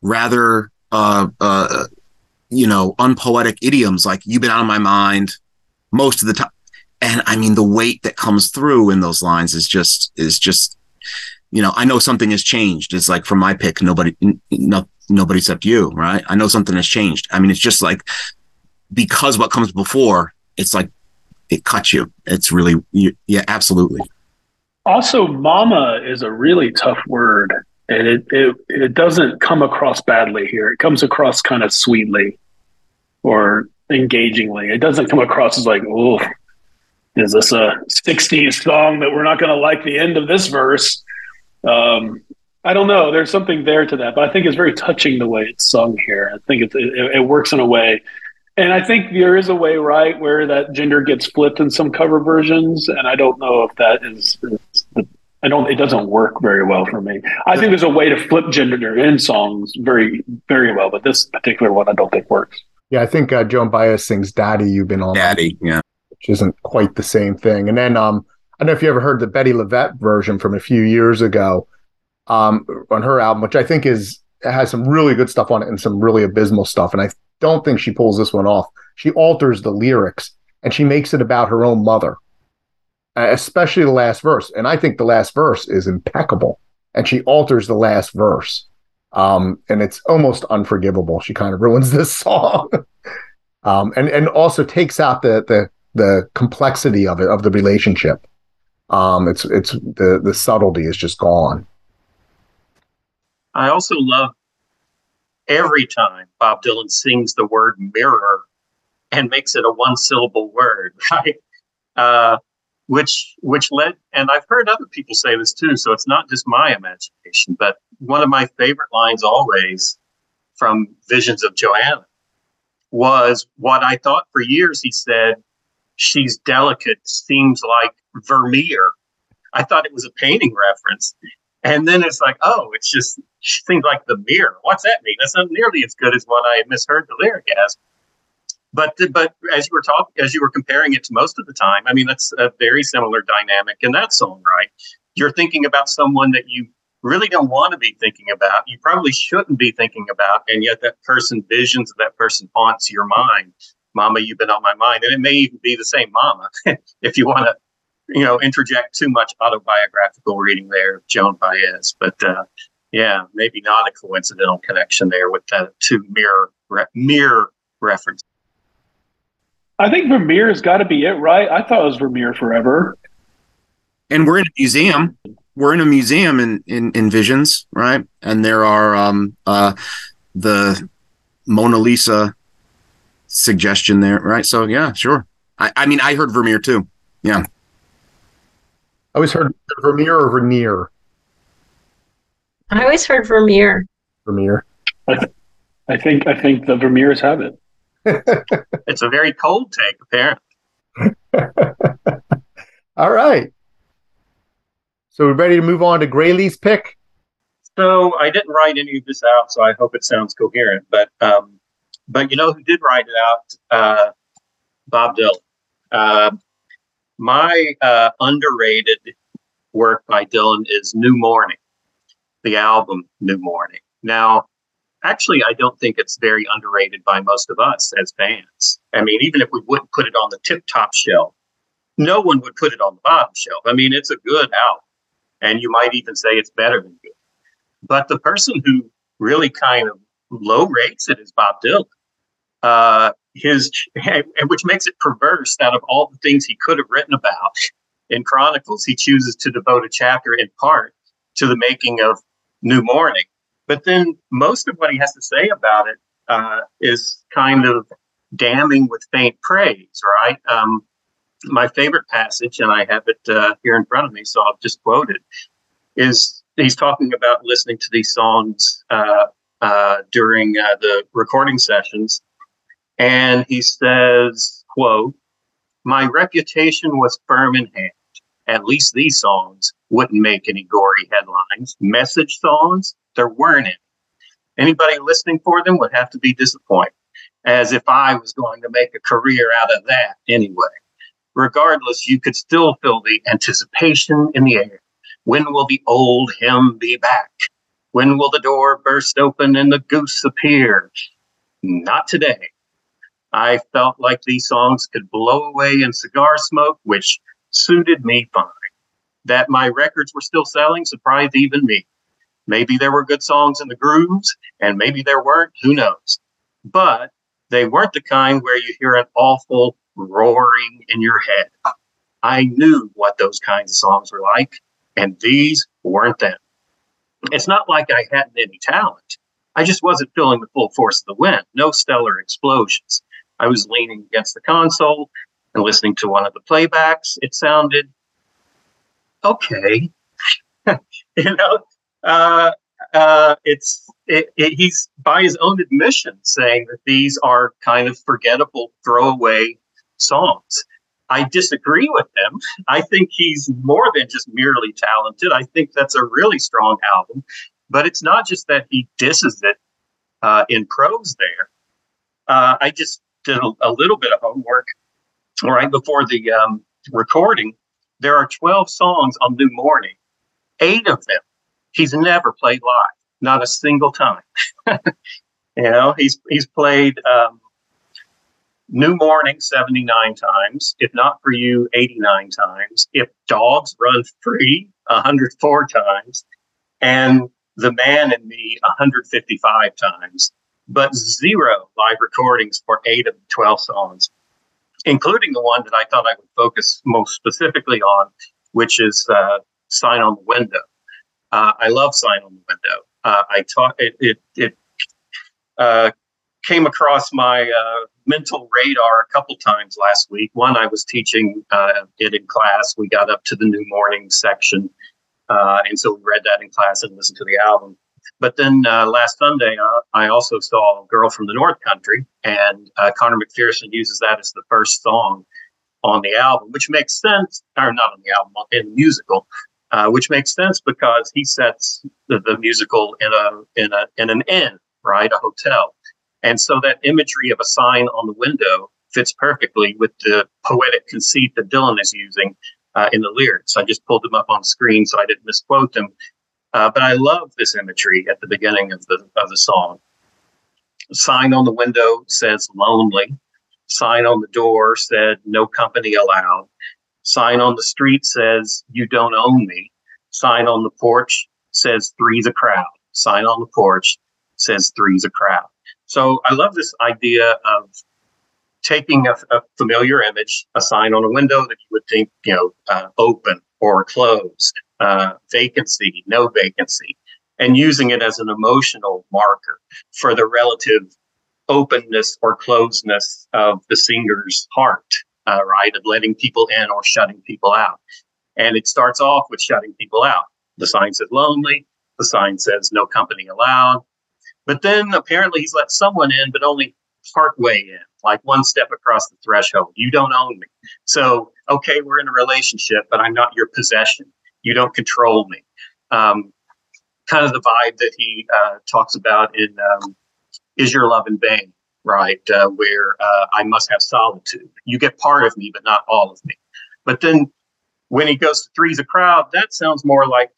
rather, uh, uh, you know, unpoetic idioms like you've been out of my mind most of the time. And I mean, the weight that comes through in those lines is just, is just, you know, I know something has changed. It's like from my pick, nobody, no, nobody except you, right? I know something has changed. I mean, it's just like, because what comes before, it's like, it cuts you. It's really, you, yeah, absolutely. Also, mama is a really tough word. And it, it, it doesn't come across badly here. It comes across kind of sweetly or engagingly. It doesn't come across as like, oh, is this a sixties song that we're not going to like the end of this verse? Um, I don't know. There's something there to that, but I think it's very touching the way it's sung here. I think it, it, it works in a way. And I think there is a way, right, where that gender gets flipped in some cover versions. And I don't know if that is, is the I don't, it doesn't work very well for me. I think there's a way to flip gender in songs very, very well, but this particular one I don't think works. Yeah, I think uh, Joan Baez sings Daddy, You've Been On. Daddy, yeah. Which isn't quite the same thing. And then um, I don't know if you ever heard the Betty Levette version from a few years ago um, on her album, which I think is has some really good stuff on it and some really abysmal stuff. And I don't think she pulls this one off. She alters the lyrics and she makes it about her own mother. Especially the last verse. And I think the last verse is impeccable. And she alters the last verse. Um, and it's almost unforgivable. She kind of ruins this song. um, and, and also takes out the, the, the complexity of it, of the relationship. Um, it's, it's the, the subtlety is just gone. I also love every time Bob Dylan sings the word mirror and makes it a one syllable word, right? Uh, Which which led, and I've heard other people say this too, so it's not just my imagination, but one of my favorite lines always from Visions of Joanna was what I thought for years he said, she's delicate, seems like Vermeer. I thought it was a painting reference. And then it's like, oh, it's just, she seems like the mirror. What's that mean? That's not nearly as good as what I misheard the lyric as. But but as you were talking, as you were comparing it to most of the time, I mean, that's a very similar dynamic in that song, right? You're thinking about someone that you really don't want to be thinking about. You probably shouldn't be thinking about. And yet that person visions of that person haunts your mind. Mama, you've been on my mind. And it may even be the same mama if you want to, you know, interject too much autobiographical reading there of Joan Baez. But uh, yeah, maybe not a coincidental connection there with that two mirror, re- mirror reference. I think Vermeer's got to be it, right? I thought it was Vermeer forever. And we're in a museum. We're in a museum in, in, in Visions, right? And there are um, uh, the Mona Lisa suggestion there, right? So, yeah, sure. I, I mean, I heard Vermeer too. Yeah. I always heard Vermeer or Vernier. I always heard Vermeer. Vermeer. I, th- I think I think the Vermeers have it. It's a very cold take, apparently. All right. So we're ready to move on to Graley's pick. So I didn't write any of this out, so I hope it sounds coherent. But um, but you know who did write it out? Uh, Bob Dylan. Uh, my uh, underrated work by Dylan is New Morning, the album New Morning. Now, actually, I don't think it's very underrated by most of us as fans. I mean, even if we wouldn't put it on the tip-top shelf, no one would put it on the bottom shelf. I mean, it's a good album, and you might even say it's better than good. But the person who really kind of low rates it is Bob Dylan, uh, his and which makes it perverse. Out of all the things he could have written about in Chronicles, he chooses to devote a chapter in part to the making of New Morning. But then most of what he has to say about it uh, is kind of damning with faint praise, right? Um, my favorite passage, and I have it uh, here in front of me, so I'll just quote it, is he's talking about listening to these songs uh, uh, during uh, the recording sessions. And he says, quote, my reputation was firm in hand. At least these songs wouldn't make any gory headlines. Message songs? There weren't any. Anybody listening for them would have to be disappointed, as if I was going to make a career out of that anyway. Regardless, you could still feel the anticipation in the air. When will the old hymn be back? When will the door burst open and the goose appear? Not today. I felt like these songs could blow away in cigar smoke, which suited me fine. That my records were still selling surprised even me. Maybe there were good songs in the grooves, and maybe there weren't, who knows. But they weren't the kind where you hear an awful roaring in your head. I knew what those kinds of songs were like, and these weren't them. It's not like I hadn't any talent. I just wasn't feeling the full force of the wind. No stellar explosions. I was leaning against the console and listening to one of the playbacks. It sounded okay. You know, uh, uh, it's it, it, he's, by his own admission, saying that these are kind of forgettable throwaway songs. I disagree with him. I think he's more than just merely talented. I think that's a really strong album. But it's not just that he disses it uh, in prose there. Uh, I just did a, a little bit of homework right before the um, recording. There are twelve songs on New Morning. Eight of them he's never played live, not a single time. You know, he's he's played um, New Morning seventy-nine times, If Not For You eighty-nine times, If Dogs Run Free one hundred four times, and The Man and Me one hundred fifty-five times, but zero live recordings for eight of the twelve songs, including the one that I thought I would focus most specifically on, which is uh, Sign on the Window. Uh, I love Sign on the Window. Uh, I taught it. It, it uh, came across my uh, mental radar a couple times last week. One, I was teaching uh, it in class. We got up to the New Morning section, uh, and so we read that in class and listened to the album. But then uh, last Sunday, uh, I also saw "Girl from the North Country," and uh, Conor McPherson uses that as the first song on the album, which makes sense, or not on the album, in the musical. Uh, which makes sense because he sets the, the musical in a in a in an inn, right, a hotel, and so that imagery of a sign on the window fits perfectly with the poetic conceit that Dylan is using uh, in the lyrics. I just pulled them up on screen so I didn't misquote them, uh, but I love this imagery at the beginning of the of the song. Sign on the window says lonely. Sign on the door said no company allowed. Sign on the street says, you don't own me. Sign on the porch says, three's a crowd. Sign on the porch says, three's a crowd. So I love this idea of taking a, a familiar image, a sign on a window that you would think, you know, uh, open or closed, uh, vacancy, no vacancy, and using it as an emotional marker for the relative openness or closeness of the singer's heart. Uh, right, of letting people in or shutting people out. And it starts off with shutting people out. The sign says lonely. The sign says no company allowed. But then apparently he's let someone in, but only partway in, like one step across the threshold. You don't own me. So, okay, we're in a relationship, but I'm not your possession. You don't control me. Um, kind of the vibe that he uh, talks about in um, Is Your Love in Vain? Right, uh, where uh, I must have solitude. You get part of me, but not all of me. But then when he goes to three's a crowd, that sounds more like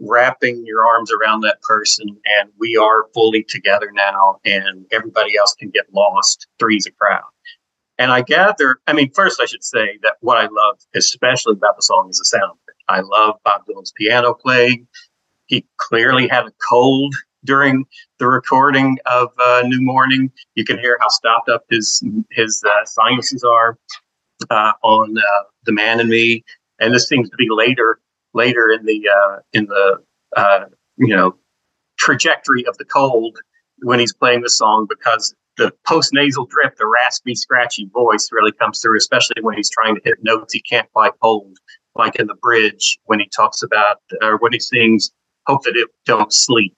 wrapping your arms around that person and we are fully together now and everybody else can get lost. Three's a crowd. And I gather, I mean, first I should say that what I love especially about the song is the sound of it. I love Bob Dylan's piano playing. He clearly had a cold during the recording of uh, New Morning. You can hear how stopped up his his uh, sinuses are uh, on uh, The Man and Me, and this seems to be later later in the uh, in the uh, you know trajectory of the cold when he's playing the song, because the post nasal drip, the raspy, scratchy voice really comes through, especially when he's trying to hit notes he can't quite hold, like in the bridge when he talks about or uh, when he sings "Hope that it don't sleep."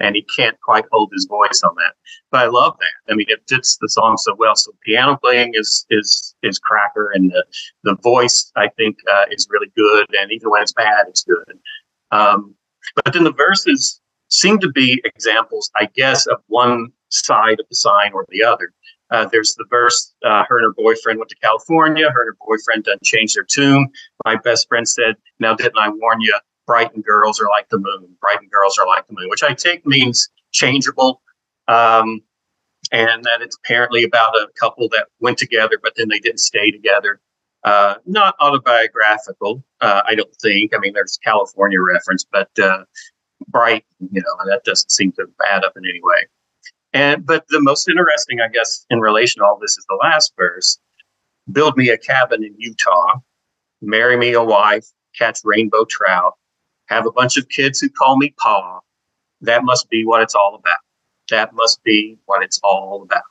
And he can't quite hold his voice on that. But I love that. I mean, it fits the song so well. So piano playing is is is cracker, and the, the voice, I think, uh, is really good. And even when it's bad, it's good. Um, but then the verses seem to be examples, I guess, of one side of the sign or the other. Uh, there's the verse, uh, her and her boyfriend went to California. Her and her boyfriend done changed their tune. My best friend said, now didn't I warn you? Brighton girls are like the moon. Brighton girls are like the moon, which I take means changeable. Um, and that it's apparently about a couple that went together, but then they didn't stay together. Uh, not autobiographical, uh, I don't think. I mean, there's California reference, but uh, Brighton, you know, and that doesn't seem to add up in any way. And but the most interesting, I guess, in relation to all this is the last verse. Build me a cabin in Utah. Marry me a wife. Catch rainbow trout. Have a bunch of kids who call me Pa. That must be what it's all about. That must be what it's all about.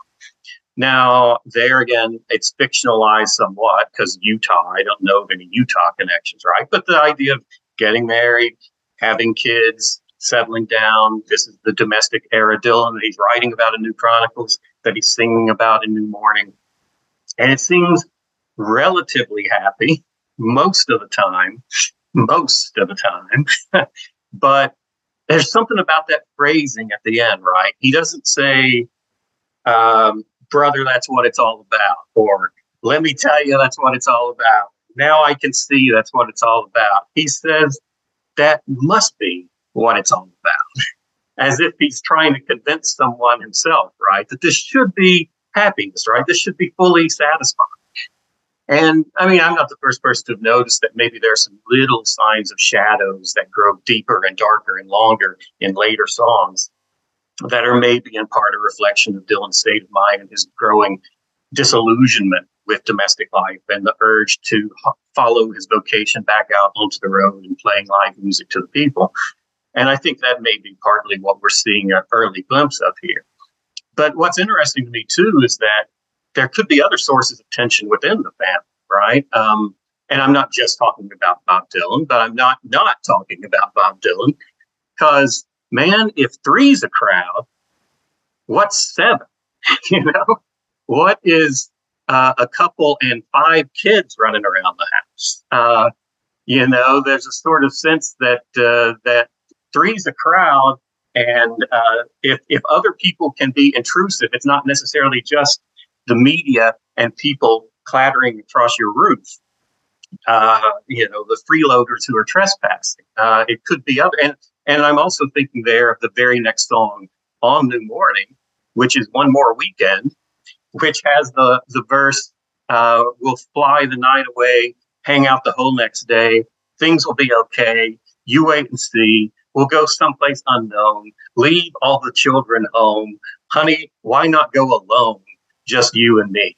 Now, there again, it's fictionalized somewhat because Utah, I don't know of any Utah connections, right? But the idea of getting married, having kids, settling down, this is the domestic era Dylan that he's writing about in New Chronicles, that he's singing about in New Morning. And it seems relatively happy most of the time, most of the time. But there's something about that phrasing at the end, right? He doesn't say, um, brother, that's what it's all about, or let me tell you, that's what it's all about. Now I can see that's what it's all about. He says, that must be what it's all about, as if he's trying to convince someone himself, right, that this should be happiness, right? This should be fully satisfying. And I mean, I'm not the first person to have noticed that maybe there are some little signs of shadows that grow deeper and darker and longer in later songs that are maybe in part a reflection of Dylan's state of mind and his growing disillusionment with domestic life and the urge to follow his vocation back out onto the road and playing live music to the people. And I think that may be partly what we're seeing an early glimpse of here. But what's interesting to me, too, is that there could be other sources of tension within the family, right? Um, and I'm not just talking about Bob Dylan, but I'm not not talking about Bob Dylan, because, man, if three's a crowd, what's seven? You know, what is uh, a couple and five kids running around the house? Uh, you know, there's a sort of sense that uh, that three's a crowd, and uh, if if other people can be intrusive, it's not necessarily just the media and people clattering across your roof. Uh, you know, the freeloaders who are trespassing. Uh, it could be other, and and I'm also thinking there of the very next song on New Morning, which is One More Weekend, which has the the verse, uh, "We'll fly the night away, hang out the whole next day. Things will be okay. You wait and see. We'll go someplace unknown. Leave all the children home. Honey, why not go alone? Just you and me."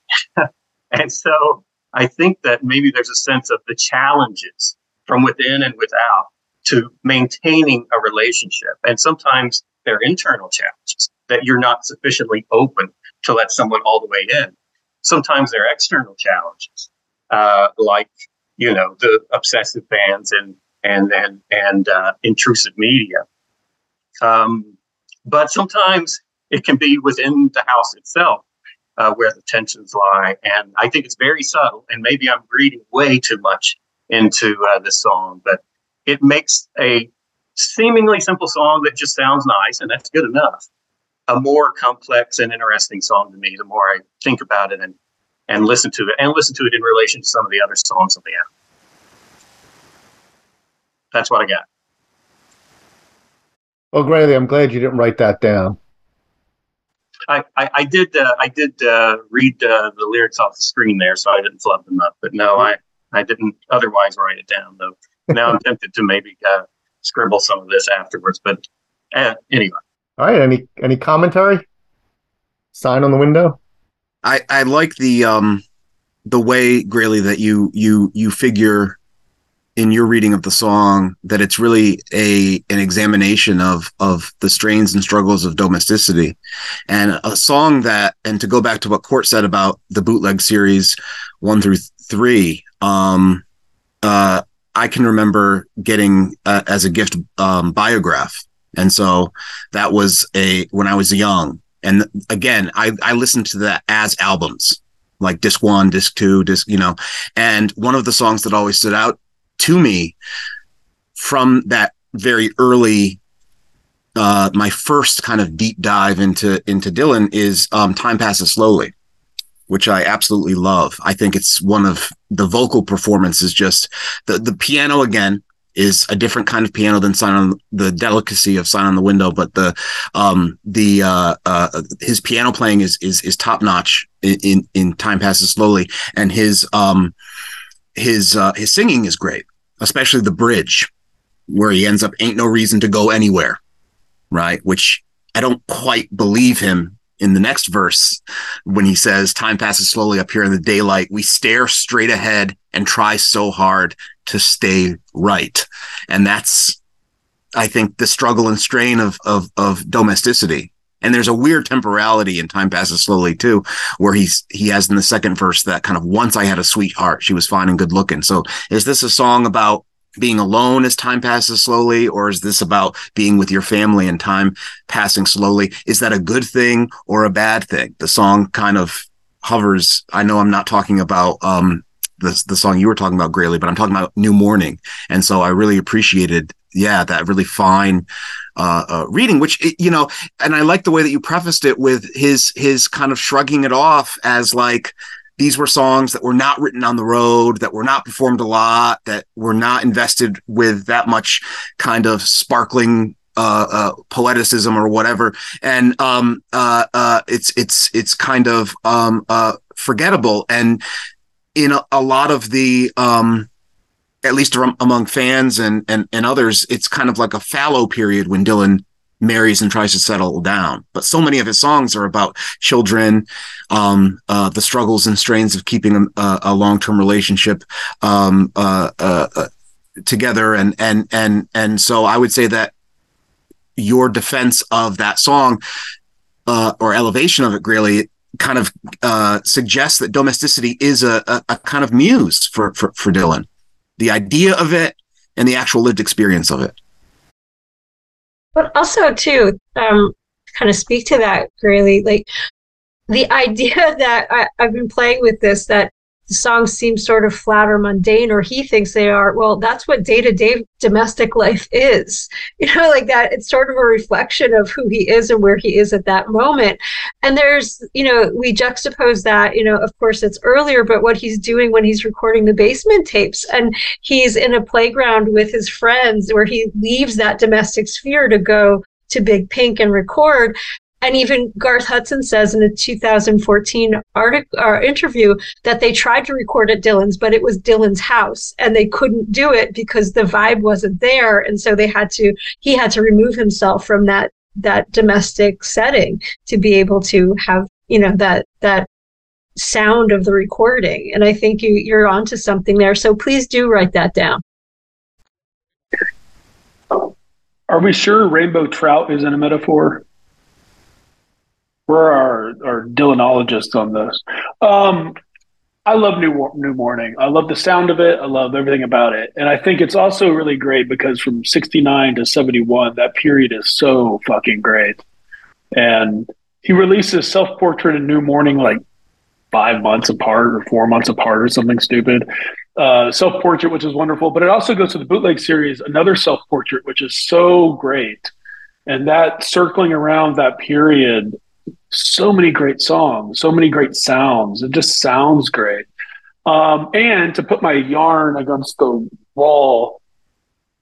And so I think that maybe there's a sense of the challenges from within and without to maintaining a relationship. And sometimes they're internal challenges that you're not sufficiently open to let someone all the way in. Sometimes they're external challenges, uh, like, you know, the obsessive fans and and and, and uh, intrusive media. Um, but sometimes it can be within the house itself. Uh, where the tensions lie. And I think it's very subtle, and maybe I'm reading way too much into uh, this song, but it makes a seemingly simple song that just sounds nice, and that's good enough, a more complex and interesting song to me, the more I think about it and, and listen to it, and listen to it in relation to some of the other songs on the album. That's what I got. Well, Graley, I'm glad you didn't write that down. I, I, I did uh, I did uh, read uh, the lyrics off the screen there, so I didn't flub them up. But no, I, I didn't otherwise write it down, though. Now I'm tempted to maybe uh, scribble some of this afterwards. But uh, anyway. All right. Any any commentary? Sign on the window. I, I like the um the way, Graley, that you you you figure in your reading of the song that it's really a an examination of of the strains and struggles of domesticity, and a song that, and to go back to what Court said about the Bootleg Series one through three, um uh I can remember getting uh, as a gift um Biograph, and so that was a when I was young, and again I I listened to that as albums, like disc one, disc two, disc, you know, and one of the songs that always stood out to me from that very early, uh, my first kind of deep dive into, into Dylan is um, Time Passes Slowly, which I absolutely love. I think it's one of the vocal performances, just the, the piano again is a different kind of piano than Sign on the delicacy of Sign on the Window, but the, um, the, uh, uh, his piano playing is, is, is top notch in, in, in Time Passes Slowly, and his, um, His uh, his singing is great, especially the bridge where he ends up "ain't no reason to go anywhere," right? Which I don't quite believe him in the next verse when he says, "Time passes slowly up here in the daylight. We stare straight ahead and try so hard to stay right." And that's I think, the struggle and strain of of of domesticity. And there's a weird temporality in Time Passes Slowly too, where he's he has in the second verse that kind of, once I had a sweetheart, she was fine and good looking. So is this a song about being alone as time passes slowly, or is this about being with your family and time passing slowly? Is that a good thing or a bad thing? The song kind of hovers. I know I'm not talking about um the the song you were talking about, Graley, but I'm talking about New Morning. And so I really appreciated, yeah, that really fine uh, uh reading, which, you know, and I like the way that you prefaced it with his his kind of shrugging it off as like, these were songs that were not written on the road, that were not performed a lot, that were not invested with that much kind of sparkling uh, uh, poeticism or whatever. And um, uh, uh, it's it's it's kind of um, uh, forgettable. And in a, a lot of the, um, at least among fans and, and and others, it's kind of like a fallow period when Dylan marries and tries to settle down. But so many of his songs are about children, um, uh, the struggles and strains of keeping a, a long-term relationship um, uh, uh, uh, together. And, and, and, and so I would say that your defense of that song uh, or elevation of it, Graley, kind of uh, suggests that domesticity is a, a, a kind of muse for, for, for Dylan, the idea of it and the actual lived experience of it. But also, too, um, to kind of speak to that, Graley, like the idea that I, I've been playing with this, that the songs seem sort of flat or mundane, or he thinks they are. Well, that's what day-to-day domestic life is. You know, like that, it's sort of a reflection of who he is and where he is at that moment. And there's, you know, we juxtapose that, you know, of course it's earlier, but what he's doing when he's recording the basement tapes, and he's in a playground with his friends where he leaves that domestic sphere to go to Big Pink and record. And even Garth Hudson says in a two thousand fourteen article or interview that they tried to record at Dylan's, but it was Dylan's house and they couldn't do it because the vibe wasn't there. And so they had to, he had to remove himself from that, that domestic setting to be able to have, you know, that, that sound of the recording. And I think you, you're onto something there. So please do write that down. Are we sure rainbow trout isn't a metaphor? We're our, our Dylanologists on this. Um, I love New New Morning. I love the sound of it. I love everything about it. And I think it's also really great because from sixty-nine to seventy-one, that period is so fucking great. And he releases Self-Portrait and New Morning like five months apart or four months apart or something stupid. Uh, Self-Portrait, which is wonderful. But it also goes to the Bootleg Series, another Self-Portrait, which is so great. And that circling around that period, so many great songs, so many great sounds. It just sounds great. Um, and to put my yarn against the wall,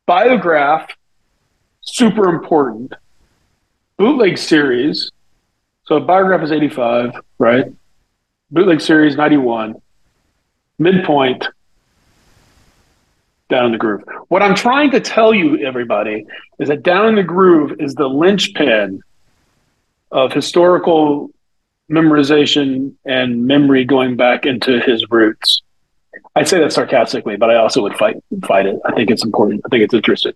Biograph, super important. Bootleg Series. So Biograph is eighty-five, right? Bootleg Series, ninety-one. Midpoint, Down in the Groove. What I'm trying to tell you, everybody, is that Down in the Groove is the linchpin of historical memorization and memory going back into his roots. I'd say that sarcastically, but I also would fight fight it. I think it's important. I think it's interesting.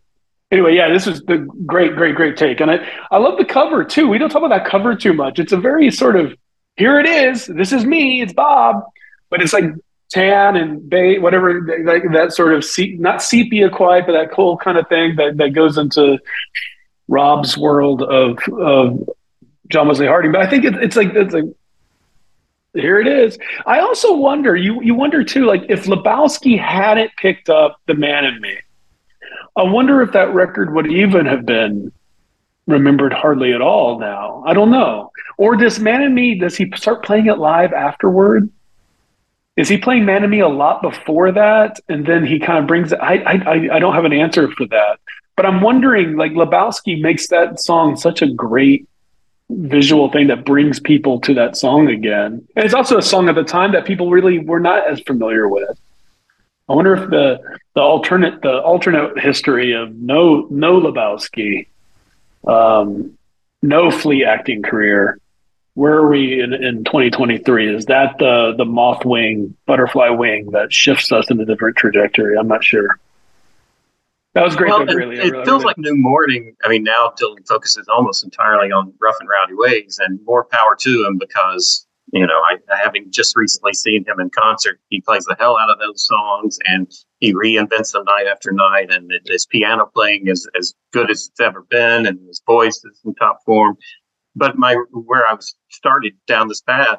Anyway, yeah, this is the great, great, great take. And I, I love the cover too. We don't talk about that cover too much. It's a very sort of, here it is, this is me, it's Bob, but it's like tan and bay, whatever, like that sort of, se- not sepia quite, but that cool kind of thing that, that goes into Rob's world of, of, John Wesley Harding, but I think it, it's like it's like here it is. I also wonder you you wonder too, like if Lebowski hadn't picked up The Man in Me, I wonder if that record would even have been remembered hardly at all. Now I don't know. Or does Man in Me? Does he start playing it live afterward? Is he playing Man in Me a lot before that, and then he kind of brings it? I I I don't have an answer for that, but I'm wondering like Lebowski makes that song such a great visual thing that brings people to that song again. And it's also a song at the time that people really were not as familiar with. I wonder if the the alternate the alternate history of no no Lebowski, um, no flea acting career. Where are we in, in twenty twenty-three? Is that the the moth wing, butterfly wing that shifts us in a different trajectory? I'm not sure. That was great. Well, though, Graley. It, it really feels like New Morning. I mean, now Dylan focuses almost entirely on Rough and Rowdy Ways, and more power to him, because, you know, I, having just recently seen him in concert, he plays the hell out of those songs, and he reinvents them night after night. And his piano playing is as good as it's ever been, and his voice is in top form. But my where I was started down this path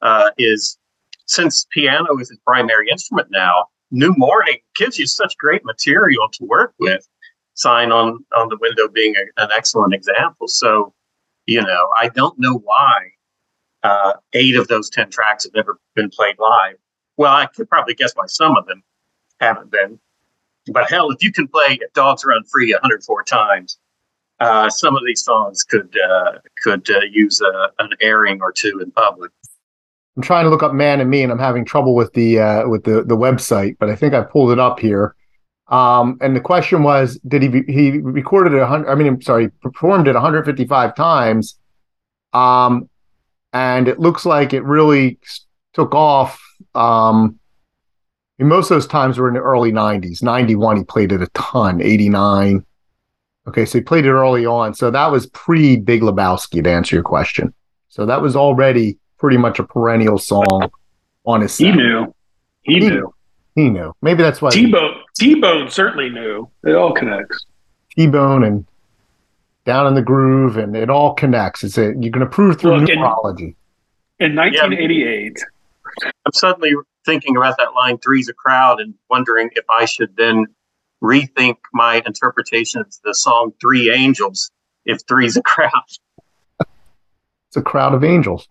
uh, is, since piano is his primary instrument now, New Morning gives you such great material to work with. Sign on on the Window being a, an excellent example. So, you know, I don't know why uh, eight of those ten tracks have never been played live. Well, I could probably guess why some of them haven't been. But hell, if you can play If Dogs Run Free one hundred four times, uh, some of these songs could uh, could uh, use a, an airing or two in public. I'm trying to look up Man and Me, and I'm having trouble with the uh, with the, the website, but I think I pulled it up here. Um, and the question was, did he be, he recorded it one hundred? I mean, I'm sorry, performed it one hundred fifty-five times. Um, and it looks like it really took off. Um, and most of those times were in the early nineties. ninety-one, he played it a ton. eighty-nine. Okay, so he played it early on. So that was pre Big Lebowski, to answer your question. So that was already pretty much a perennial song on his set. He knew. He, he knew. He knew. Maybe that's why. T-Bone T-Bone certainly knew. It all connects. T-Bone and Down in the Groove, and it all connects. It's a, you can approve through Look, numerology. In, in nineteen eighty-eight. Yeah, I'm suddenly thinking about that line, three's a crowd, and wondering if I should then rethink my interpretation of the song Three Angels, if three's a crowd. It's a crowd of angels.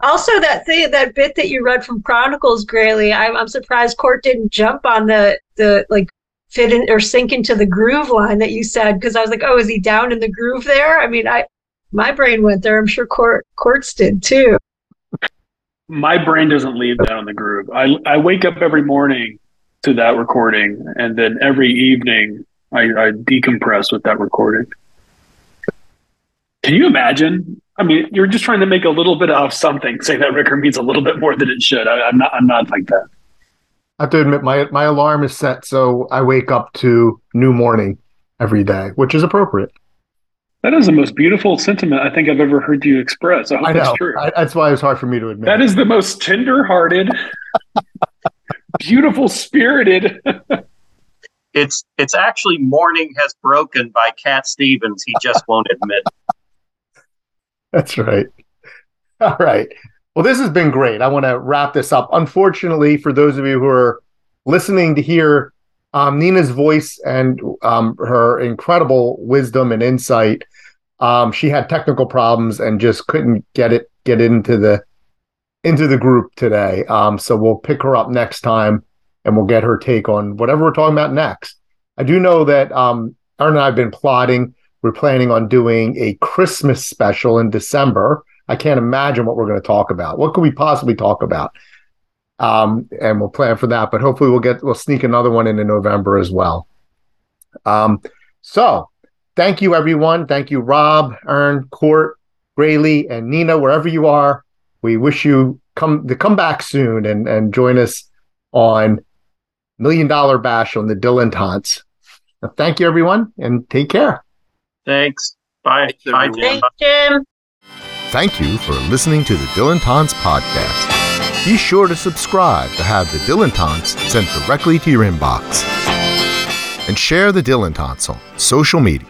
Also, that thing, that bit that you read from Chronicles, Graley, I'm, I'm surprised Court didn't jump on the, the like fit in or sink into the groove line that you said, because I was like, oh, is he down in the groove there? I mean, I my brain went there. I'm sure Court Court's did too. My brain doesn't leave Down in the Groove. I I wake up every morning to that recording, and then every evening I, I decompress with that recording. Can you imagine? I mean, you're just trying to make a little bit of something. Say that record means a little bit more than it should. I, I'm not. I'm not like that. I have to admit, my my alarm is set, so I wake up to New Morning every day, which is appropriate. That is the most beautiful sentiment I think I've ever heard you express. I hope I know. That's true. I, that's why it's hard for me to admit. That is the most tender-hearted, beautiful-spirited. it's it's actually Morning Has Broken by Cat Stevens. He just won't admit. That's right. All right. Well, this has been great. I want to wrap this up. Unfortunately, for those of you who are listening to hear um, Nina's voice and um, her incredible wisdom and insight, um, she had technical problems and just couldn't get it get into the into the group today. Um, so we'll pick her up next time, and we'll get her take on whatever we're talking about next. I do know that um, Erin and I have been plotting. We're planning on doing a Christmas special in December. I can't imagine what we're going to talk about. What could we possibly talk about? Um, and we'll plan for that. But hopefully we'll get we'll sneak another one into November as well. Um, so thank you, everyone. Thank you, Rob, Erin, Court, Graley, and Nina, wherever you are. We wish you come to come back soon and, and join us on Million Dollar Bash on the Dylantantes. Now, thank you, everyone, and take care. Thanks. Bye. Bye, Jim. Thanks, Jim. Thank you for listening to the Dylantantes podcast. Be sure to subscribe to have the Dylantantes sent directly to your inbox. And share the Dylantantes on social media.